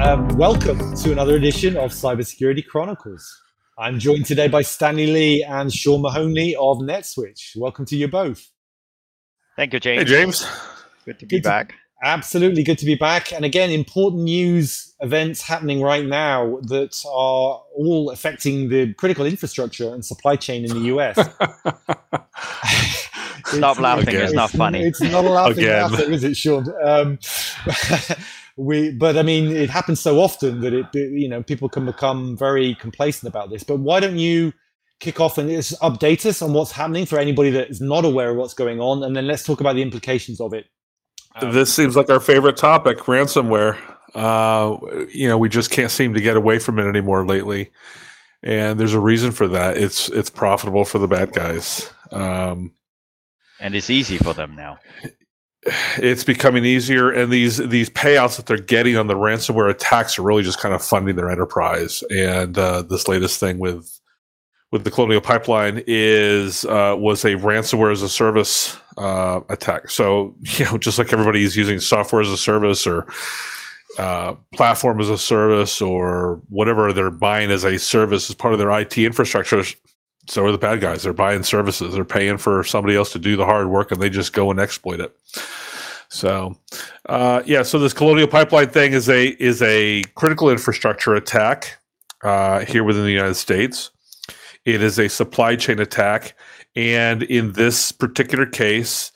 Welcome to another edition of Cybersecurity Chronicles. I'm joined today by Stanley Lee and Sean Mahoney of NetSwitch. Welcome to you both. Thank you, James. Hey, James. Good to be back. Absolutely good to be back. And again, important news events happening right now that are all affecting the critical infrastructure and supply chain in the US. Stop laughing. It's not funny. It's not a laughing matter, is it, Sean? But I mean, it happens so often that people can become very complacent about this. But why don't you kick off and just update us on what's happening for anybody that is not aware of what's going on, and then let's talk about the implications of it. This seems like our favorite topic, ransomware. We just can't seem to get away from it anymore lately, and there's a reason for that. It's profitable for the bad guys, and it's easy for them now. It's becoming easier, and these payouts that they're getting on the ransomware attacks are really just kind of funding their enterprise. And this latest thing with the Colonial Pipeline was a ransomware as a service attack. So just like everybody's using software as a service or platform as a service or whatever they're buying as a service as part of their IT infrastructure. So are the bad guys. They're buying services. They're paying for somebody else to do the hard work, and they just go and exploit it. So, so this Colonial Pipeline thing is a critical infrastructure attack here within the United States. It is a supply chain attack, and in this particular case,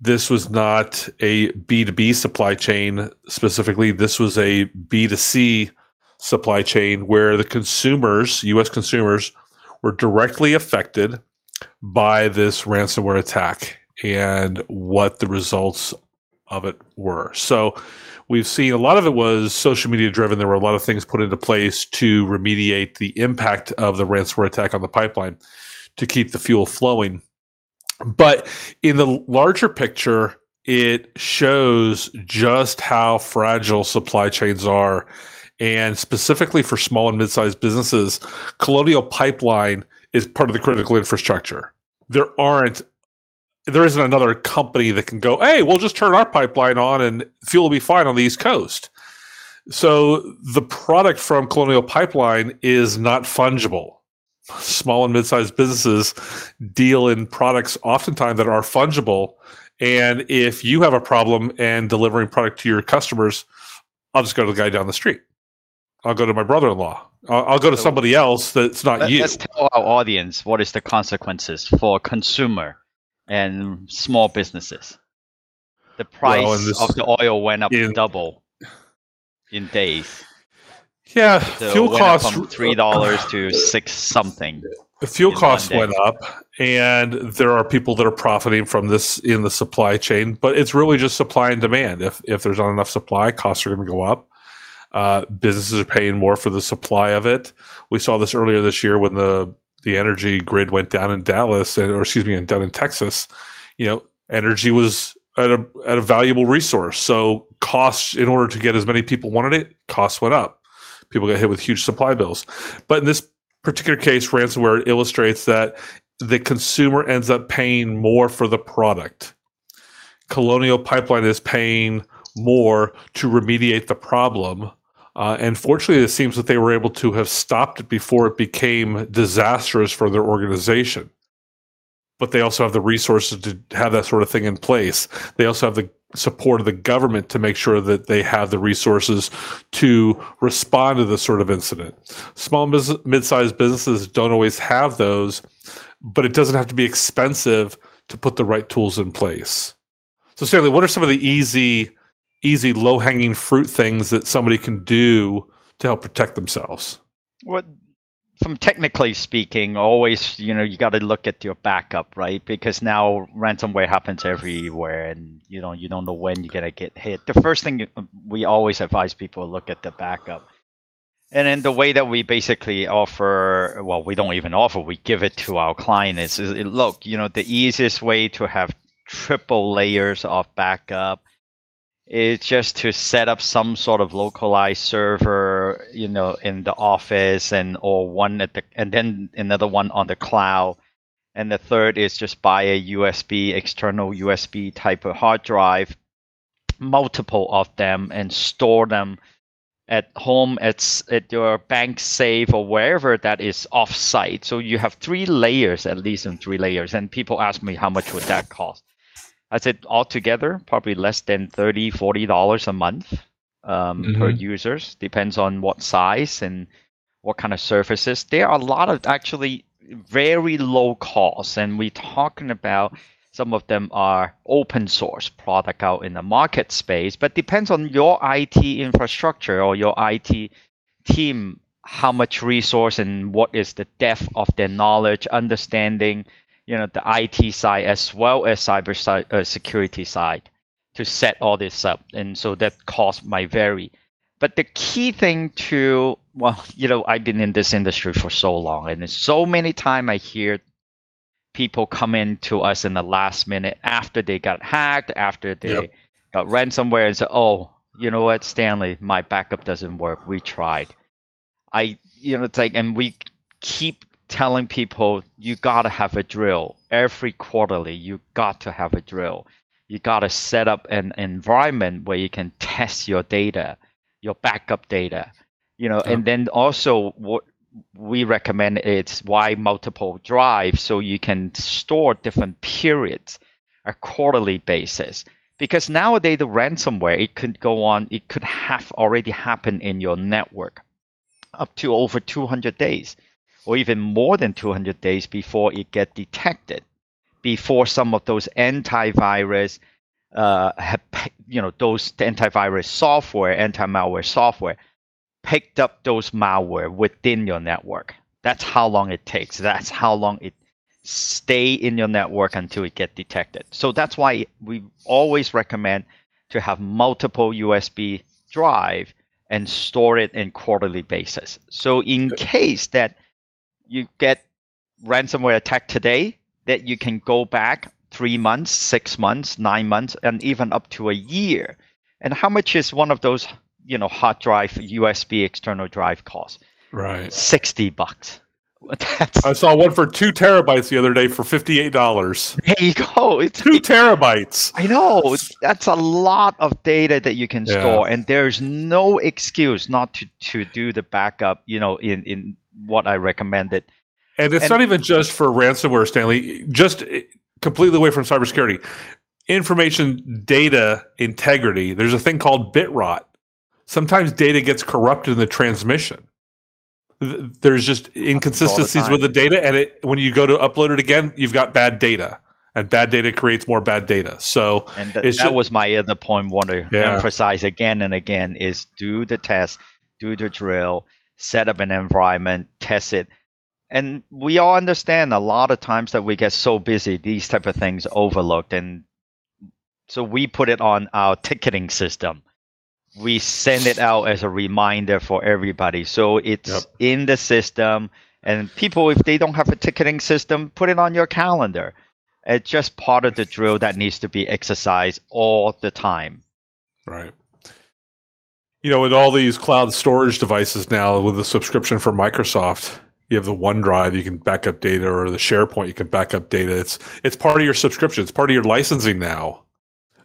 this was not a B2B supply chain specifically. This was a B2C supply chain where the consumers, U.S. consumers, were directly affected by this ransomware attack and what the results of it were. So we've seen a lot of it was social media driven. There were a lot of things put into place to remediate the impact of the ransomware attack on the pipeline to keep the fuel flowing. But in the larger picture, it shows just how fragile supply chains are. And specifically for small and mid-sized businesses, Colonial Pipeline is part of the critical infrastructure. There isn't another company that can go, hey, we'll just turn our pipeline on and fuel will be fine on the East Coast. So the product from Colonial Pipeline is not fungible. Small and mid-sized businesses deal in products oftentimes that are fungible. And if you have a problem and delivering product to your customers, I'll just go to the guy down the street. I'll go to my brother-in-law. I'll go to somebody else that's not you. Let's tell our audience what is the consequences for consumer and small businesses. The price of the oil went up double in days. Yeah, so fuel costs from $3 to $6 something. The fuel costs went up, and there are people that are profiting from this in the supply chain, but it's really just supply and demand. If there's not enough supply, costs are going to go up. Businesses are paying more for the supply of it. We saw this earlier this year when the energy grid went down in Dallas, down in Texas. Energy was at a valuable resource. So costs, in order to get as many people wanted it, costs went up. People got hit with huge supply bills. But in this particular case, ransomware illustrates that the consumer ends up paying more for the product. Colonial Pipeline is paying more to remediate the problem. And fortunately, it seems that they were able to have stopped it before it became disastrous for their organization. But they also have the resources to have that sort of thing in place. They also have the support of the government to make sure that they have the resources to respond to this sort of incident. Small and mid-sized businesses don't always have those, but it doesn't have to be expensive to put the right tools in place. So Stanley, what are some of the easy low-hanging fruit things that somebody can do to help protect themselves? From technically speaking, always, you got to look at your backup, right? Because now ransomware happens everywhere, and you don't know when you're going to get hit. The first thing we always advise people, look at the backup. And then the way that we basically offer, we give it to our client is look, the easiest way to have triple layers of backup is just to set up some sort of localized server, in the office, or one and then another one on the cloud, and the third is just buy a external USB type of hard drive, multiple of them, and store them at home, at your bank safe or wherever that is offsite. So you have three layers, at least in three layers. And people ask me, how much would that cost? I said altogether, probably less than $30, $40 a month per users. Depends on what size and what kind of surfaces. There are a lot of actually very low costs. And we're talking about some of them are open source product out in the market space, but depends on your IT infrastructure or your IT team, how much resource and what is the depth of their knowledge, understanding, you know, the IT side as well as cybersecurity side to set all this up. And so that cost might vary. But the key thing to, well, you know, I've been in this industry for so long, and so many times I hear people come in to us in the last minute after they got hacked, after they got ransomware and say, oh, you know what, Stanley, my backup doesn't work. We tried. It's like, and we keep telling people, you got to have a drill. Every quarterly, you got to have a drill. You got to set up an environment where you can test your data, your backup data, you know, and then also what we recommend it's why multiple drives, so you can store different periods a quarterly basis, because nowadays the ransomware, it could go on, it could have already happened in your network up to over 200 days or even more than 200 days before it get detected, before some of those antivirus those antivirus software, anti-malware software picked up those malware within your network. That's how long it takes. That's how long it stay in your network until it get detected. So that's why we always recommend to have multiple USB drive and store it in quarterly basis. So in case that you get ransomware attack today, that you can go back 3 months, 6 months, 9 months, and even up to a year. And how much is one of those hard drive, USB external drive cost? Right. $60. I saw one for 2 terabytes the other day for $58. There you go. It's 2 terabytes. I know. That's a lot of data that you can store, and there's no excuse not to do the backup, in what I recommended. And it's not even just for ransomware, Stanley, just completely away from cybersecurity. Information data integrity. There's a thing called bit rot. Sometimes data gets corrupted in the transmission. There's just inconsistencies with the data, and when you go to upload it again, you've got bad data, and bad data creates more bad data. So that was my other point. Want to emphasize again and again is do the test, do the drill, set up an environment, test it, and we all understand a lot of times that we get so busy, these type of things overlooked, and so we put it on our ticketing system. We send it out as a reminder for everybody. So it's in the system. And people, if they don't have a ticketing system, put it on your calendar. It's just part of the drill that needs to be exercised all the time. Right. With all these cloud storage devices now, with the subscription from Microsoft, you have the OneDrive, you can back up data, or the SharePoint, you can back up data. It's part of your subscription. It's part of your licensing now.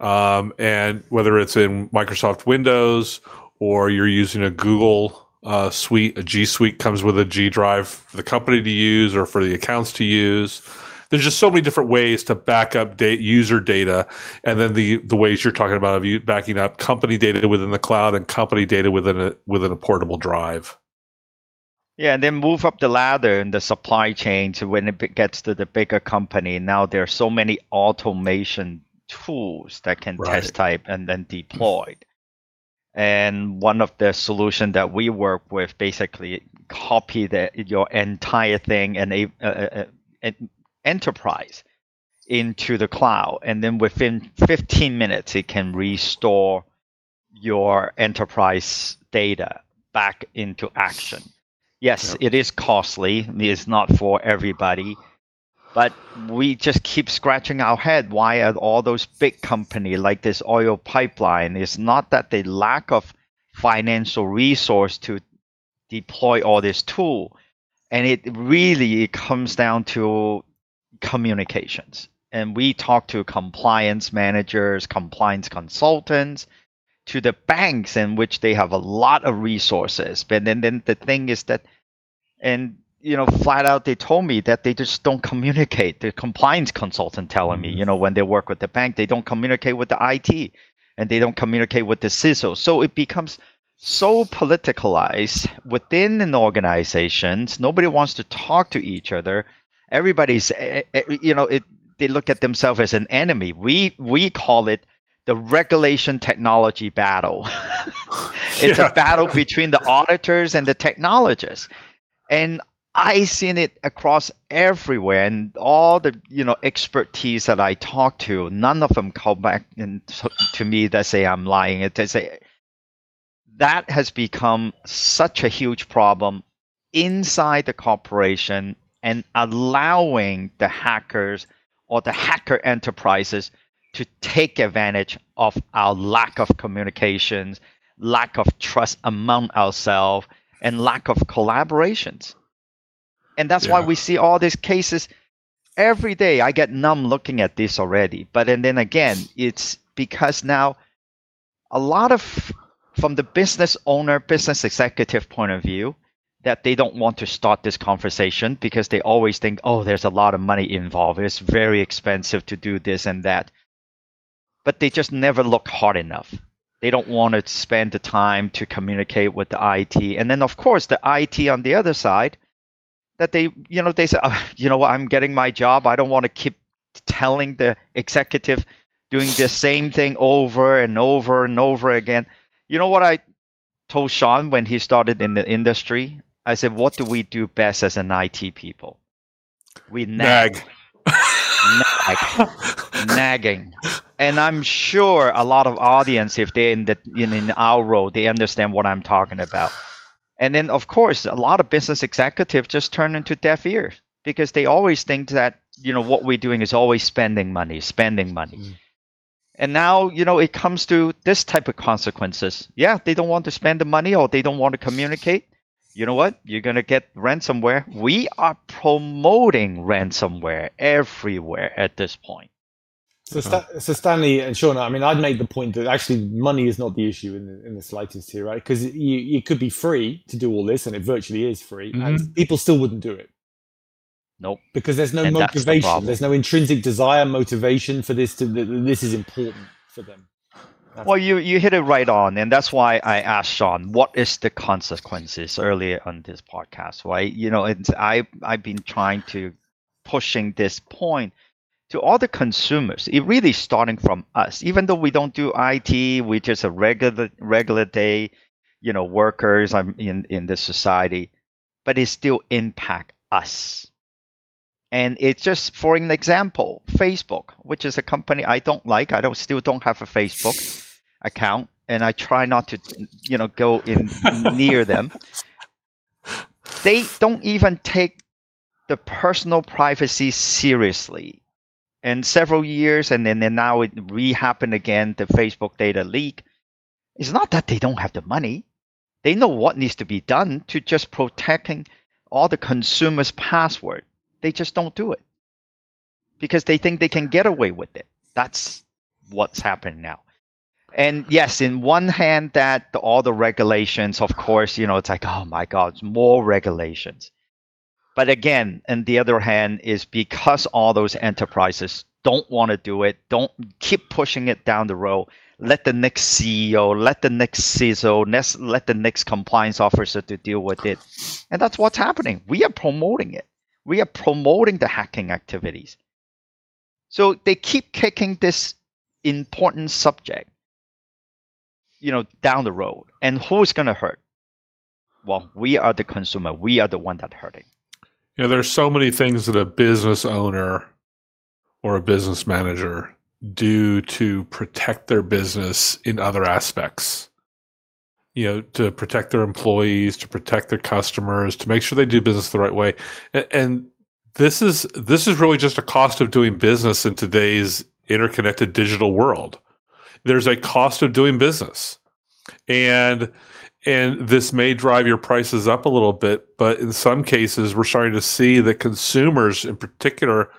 And whether it's in Microsoft Windows or you're using a Google suite, a G Suite comes with a G Drive for the company to use or for the accounts to use. There's just so many different ways to back up user data. And then the ways you're talking about of you backing up company data within the cloud and company data within a portable drive. Yeah, and then move up the ladder in the supply chain to when it gets to the bigger company. Now there are so many automation tools that can test type and then deployed. And one of the solution that we work with basically copy your entire thing and an enterprise into the cloud. And then within 15 minutes, it can restore your enterprise data back into action. Yes, it is costly. It's not for everybody. But we just keep scratching our head. Why are all those big companies like this oil pipeline? It's not that they lack of financial resource to deploy all this tool. And it really comes down to communications. And we talk to compliance managers, compliance consultants, to the banks, in which they have a lot of resources. But then the thing is that, and you know, flat out, they told me that they just don't communicate. The compliance consultant telling me, you know, when they work with the bank, they don't communicate with the IT, and they don't communicate with the CISO. So it becomes so politicalized within an organization. Nobody wants to talk to each other. Everybody's, you know, they look at themselves as an enemy. We call it the regulation technology battle. It's a battle between the auditors and the technologists. And I seen it across everywhere, and all the, you know, expertise that I talk to, none of them come back and to me that say I'm lying. They say that has become such a huge problem inside the corporation, and allowing the hackers or the hacker enterprises to take advantage of our lack of communications, lack of trust among ourselves, and lack of collaborations. And that's why we see all these cases every day. I get numb looking at this already. But and then again, it's because now a lot of, from the business owner, business executive point of view, that they don't want to start this conversation because they always think, oh, there's a lot of money involved. It's very expensive to do this and that. But they just never look hard enough. They don't want to spend the time to communicate with the IT. And then, of course, the IT on the other side, that they, you know, they say, oh, you know what, I'm getting my job. I don't want to keep telling the executive doing the same thing over and over and over again. You know what I told Sean when he started in the industry? I said, what do we do best as an IT people? We nagging. And I'm sure a lot of audience, if they're in our role, they understand what I'm talking about. And then, of course, a lot of business executives just turn into deaf ears because they always think that, you know, what we're doing is always spending money. Mm. And now, you know, it comes to this type of consequences. Yeah, they don't want to spend the money, or they don't want to communicate. You know what? You're going to get ransomware. We are promoting ransomware everywhere at this point. So Stanley and Sean, I mean, I'd make the point that actually money is not the issue in the slightest here, right? Because it could be free to do all this, and it virtually is free, and people still wouldn't do it. Nope. Because there's no motivation. There's no intrinsic desire, motivation for this. This is important for them. Well, you hit it right on, and that's why I asked Sean, what is the consequences earlier on this podcast, right? You know, I've been trying to pushing this point to all the consumers. It really starting from us. Even though we don't do IT, we're just a regular day, you know, workers in this society, but it still impact us. And it's just, for an example, Facebook, which is a company I don't like. I still don't have a Facebook account, and I try not to, you know, go in near them. They don't even take the personal privacy seriously. And several years, and then now it re-happened again, the Facebook data leak. It's not that they don't have the money. They know what needs to be done to just protecting all the consumers' password. They just don't do it because they think they can get away with it. That's what's happening now. And yes, in one hand, that all the regulations, of course, you know, it's like, oh my God, more regulations. But again, on the other hand, is because all those enterprises don't want to do it, don't keep pushing it down the road, let the next CEO, let the next CISO, let the next compliance officer to deal with it. And that's what's happening. We are promoting it. We are promoting the hacking activities. So they keep kicking this important subject, you know, down the road. And who's going to hurt? Well, we are the consumer. We are the one that's hurting. You know, there's so many things that a business owner or a business manager do to protect their business in other aspects. You know, to protect their employees, to protect their customers, to make sure they do business the right way. And this is really just a cost of doing business in today's interconnected digital world. There's a cost of doing business. And this may drive your prices up a little bit, but in some cases, we're starting to see that consumers in particular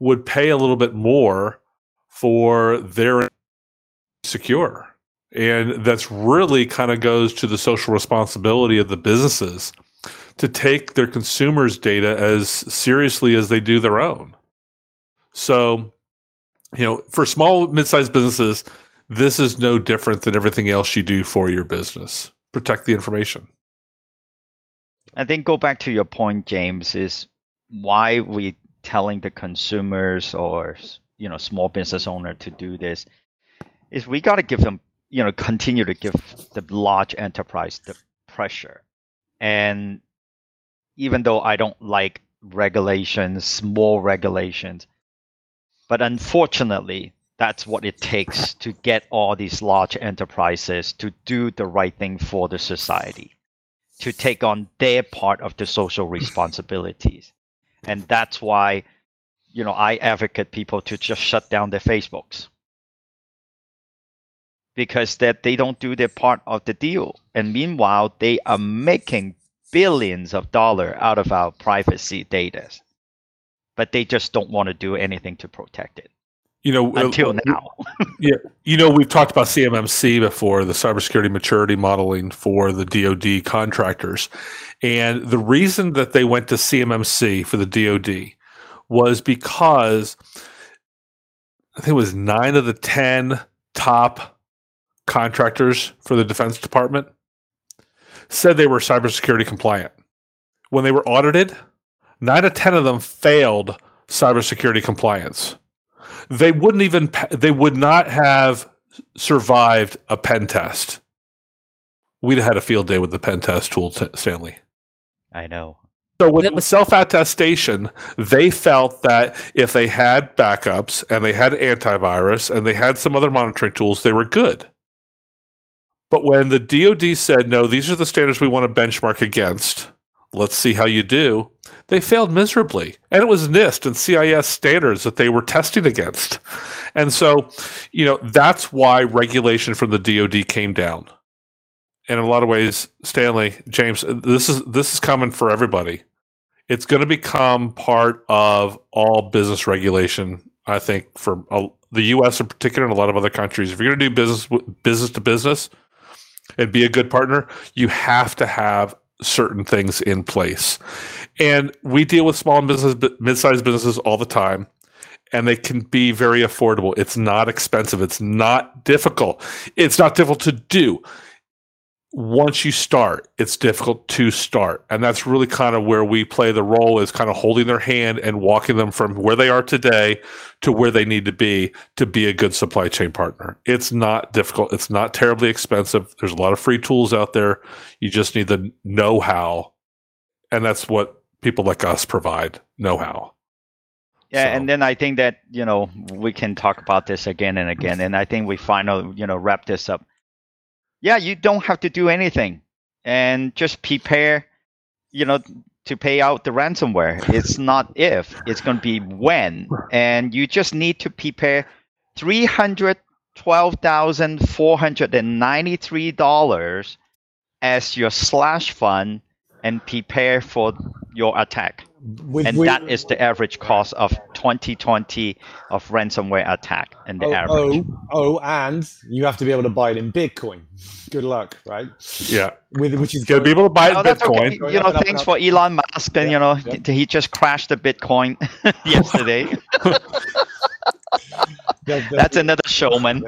would pay a little bit more for their secure. And that's really kind of goes to the social responsibility of the businesses to take their consumers' data as seriously as they do their own. So, you know, for small, mid-sized businesses, this is no different than everything else you do for your business. Protect the information. I think go back to your point, James, is why we telling the consumers or, you know, small business owner to do this is we got to give them, you know, continue to give the large enterprise the pressure. And even though I don't like regulations, small regulations, but unfortunately, that's what it takes to get all these large enterprises to do the right thing for the society, to take on their part of the social responsibilities. And that's why, you know, I advocate people to just shut down their Facebooks, because that they don't do their part of the deal. And meanwhile, they are making billions of dollars out of our privacy data, but they just don't want to do anything to protect it. You know, until now. Yeah, you know, we've talked about CMMC before, the cybersecurity maturity modeling for the DoD contractors. And the reason that they went to CMMC for the DoD was because I think it was 9 of the 10 top contractors for the Defense Department said they were cybersecurity compliant. When they were audited, 9 of 10 of them failed cybersecurity compliance. They wouldn't even, they would not have survived a pen test. We'd have had a field day with the pen test tool, Stanley. I know. So with self-attestation, they felt that if they had backups and they had antivirus and they had some other monitoring tools, they were good. But when the DoD said, no, these are the standards we want to benchmark against, let's see how you do, they failed miserably. And it was NIST and CIS standards that they were testing against. And so, you know, that's why regulation from the DoD came down. And in a lot of ways, Stanley, James, this is common for everybody. It's going to become part of all business regulation, I think, for the U.S. in particular and a lot of other countries. If you're going to do business to business and be a good partner, you have to have certain things in place. And we deal with small and mid-sized businesses all the time, and they can be very affordable. It's not expensive. It's not difficult. It's not difficult to do. Once you start, it's difficult to start. And that's really kind of where we play the role, is kind of holding their hand and walking them from where they are today to where they need to be a good supply chain partner. It's not difficult. It's not terribly expensive. There's a lot of free tools out there. You just need the know-how. And that's what people like us provide, know-how. Yeah, so. And then I think that, you know, we can talk about this again and again. And I think we finally, you know, wrap this up. Yeah, you don't have to do anything, and just prepare, you know, to pay out the ransomware. It's not if, it's going to be when. And you just need to prepare $312,493 as your slash fund and prepare for your attack. That is the average cost of 2020 of ransomware attack, and the average. And you have to be able to buy it in Bitcoin. Good luck, right? Yeah. Which is going to be able to buy it in Bitcoin. Okay. You know, thanks for Elon Musk, and he just crashed the Bitcoin yesterday. That's another showman.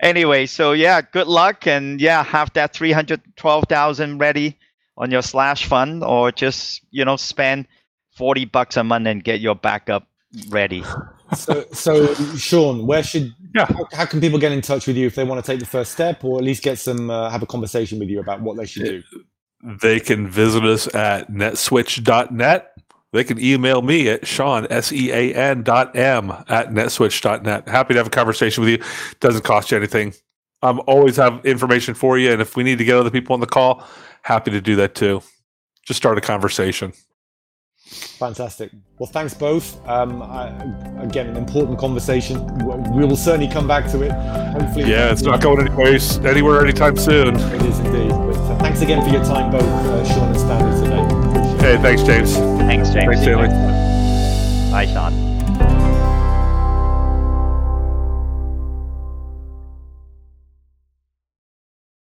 Anyway, so good luck, and have that 312,000 ready on your slash fund, or just, you know, spend $40 a month and get your backup ready. So Sean, how can people get in touch with you if they want to take the first step, or at least get some have a conversation with you about what they should do? They can visit us at netswitch.net. They can email me at Sean, SEAN.M@netswitch.net. Happy to have a conversation with you. Doesn't cost you anything. I'm always have information for you. And if we need to get other people on the call, happy to do that too. Just start a conversation. Fantastic. Well, thanks both. Again, an important conversation. We will certainly come back to it. Hopefully. Yeah, it's not going anywhere anytime soon. It is indeed. But thanks again for your time, both Sean and Stanley, today. Hey, thanks, James. Thanks, Stanley. Bye, Sean.